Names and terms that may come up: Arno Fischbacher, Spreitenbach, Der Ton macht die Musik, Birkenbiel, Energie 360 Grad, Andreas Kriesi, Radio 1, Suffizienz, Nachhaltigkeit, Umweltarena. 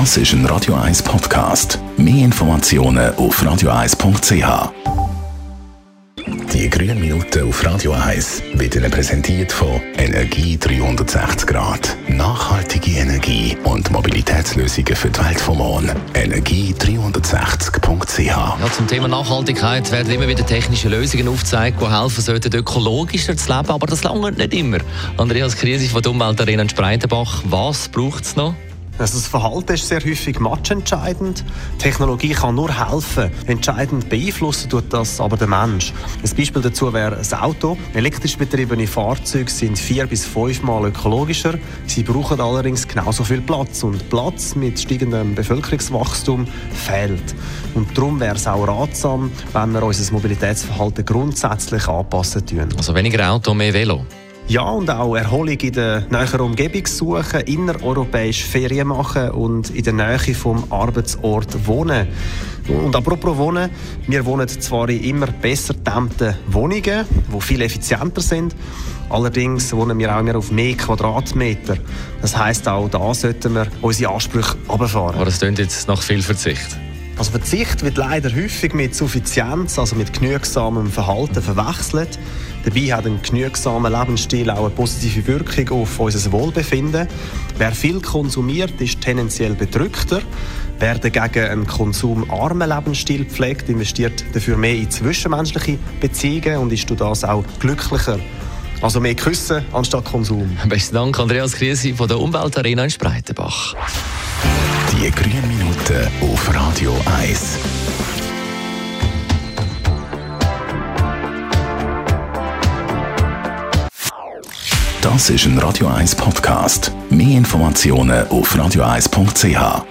Das ist ein Radio 1 Podcast. Mehr Informationen auf radioeis.ch. Die grünen Minuten auf Radio 1 wird Ihnen präsentiert von Energie 360 Grad. Nachhaltige Energie und Mobilitätslösungen für die Welt von morgen. Energie360.ch. Ja, zum Thema Nachhaltigkeit werden immer wieder technische Lösungen aufgezeigt, die helfen sollten, ökologischer zu leben. Aber das langt nicht immer. Andreas Kriesi von der Umweltarena in Spreitenbach. Was braucht es noch? Also das Verhalten ist sehr häufig matchentscheidend. Technologie kann nur helfen. Entscheidend beeinflussen tut das aber der Mensch. Ein Beispiel dazu wäre das Auto. Elektrisch betriebene Fahrzeuge sind 4- bis 5-mal ökologischer. Sie brauchen allerdings genauso viel Platz. Und Platz mit steigendem Bevölkerungswachstum fehlt. Und darum wäre es auch ratsam, wenn wir unser Mobilitätsverhalten grundsätzlich anpassen tun. Also weniger Auto, mehr Velo. Ja, und auch Erholung in der näheren Umgebung suchen, innereuropäisch Ferien machen und in der Nähe vom Arbeitsort wohnen. Und apropos Wohnen, wir wohnen zwar in immer besser gedämmten Wohnungen, die viel effizienter sind, allerdings wohnen wir auch immer auf mehr Quadratmeter. Das heisst, auch da sollten wir unsere Ansprüche runterfahren. Aber das klingt jetzt nach viel Verzicht. Also Verzicht wird leider häufig mit Suffizienz, also mit genügsamem Verhalten, verwechselt. Dabei hat ein genügsamer Lebensstil auch eine positive Wirkung auf unser Wohlbefinden. Wer viel konsumiert, ist tendenziell bedrückter. Wer dagegen einen konsumarmen Lebensstil pflegt, investiert dafür mehr in zwischenmenschliche Beziehungen und ist durch das auch glücklicher. Also mehr Küssen anstatt Konsum. Besten Dank, Andreas Kriesi von der Umweltarena in Spreitenbach. Die grünen Minuten auf Radio 1. Das ist ein Radio 1 Podcast. Mehr Informationen auf radioeis.ch.